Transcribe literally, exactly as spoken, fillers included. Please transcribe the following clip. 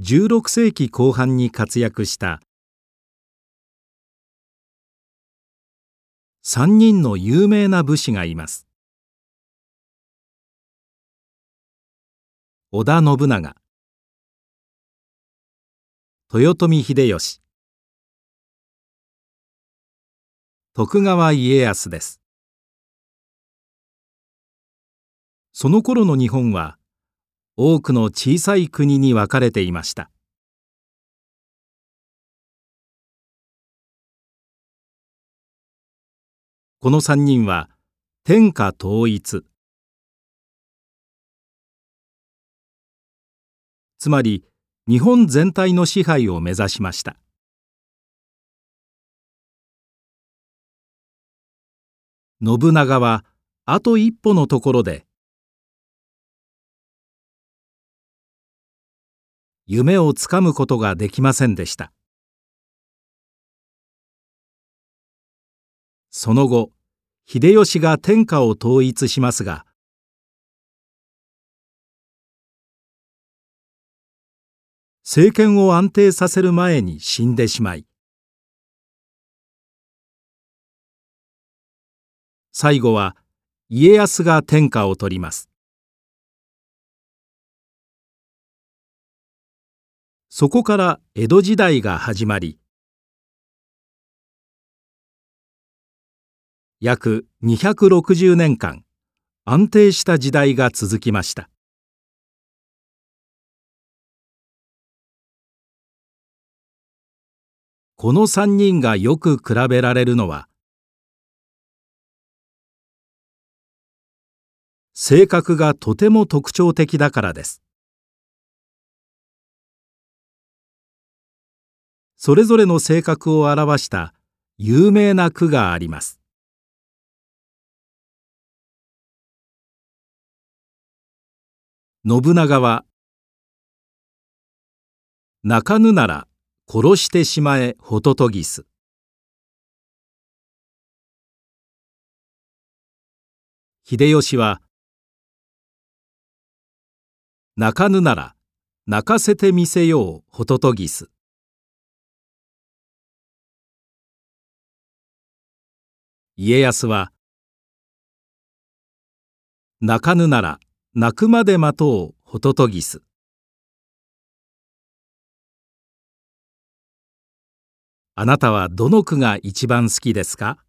じゅうろくせいきこうはんに活躍したさんにんの有名な武士がいます。織田信長、豊臣秀吉、徳川家康です。その頃の日本は多くの小さい国に分かれていました。このさんにんは天下統一、つまり日本全体の支配を目指しました。信長はあと一歩のところで夢をつかむことができませんでした。その後、秀吉が天下を統一しますが、政権を安定させる前に死んでしまい、最後は家康が天下を取ります。そこから江戸時代が始まり、約にひゃくろくじゅうねんかん安定した時代が続きました。このさんにんがよく比べられるのは、性格がとても特徴的だからです。それぞれの性格を表した有名な句があります。信長は「鳴かぬなら殺してしまえホトトギス」。秀吉は「鳴かぬなら鳴かせてみせようホトトギス」。家康は「鳴かぬなら鳴くまで待とうホトトギス」。あなたはどの句が一番好きですか？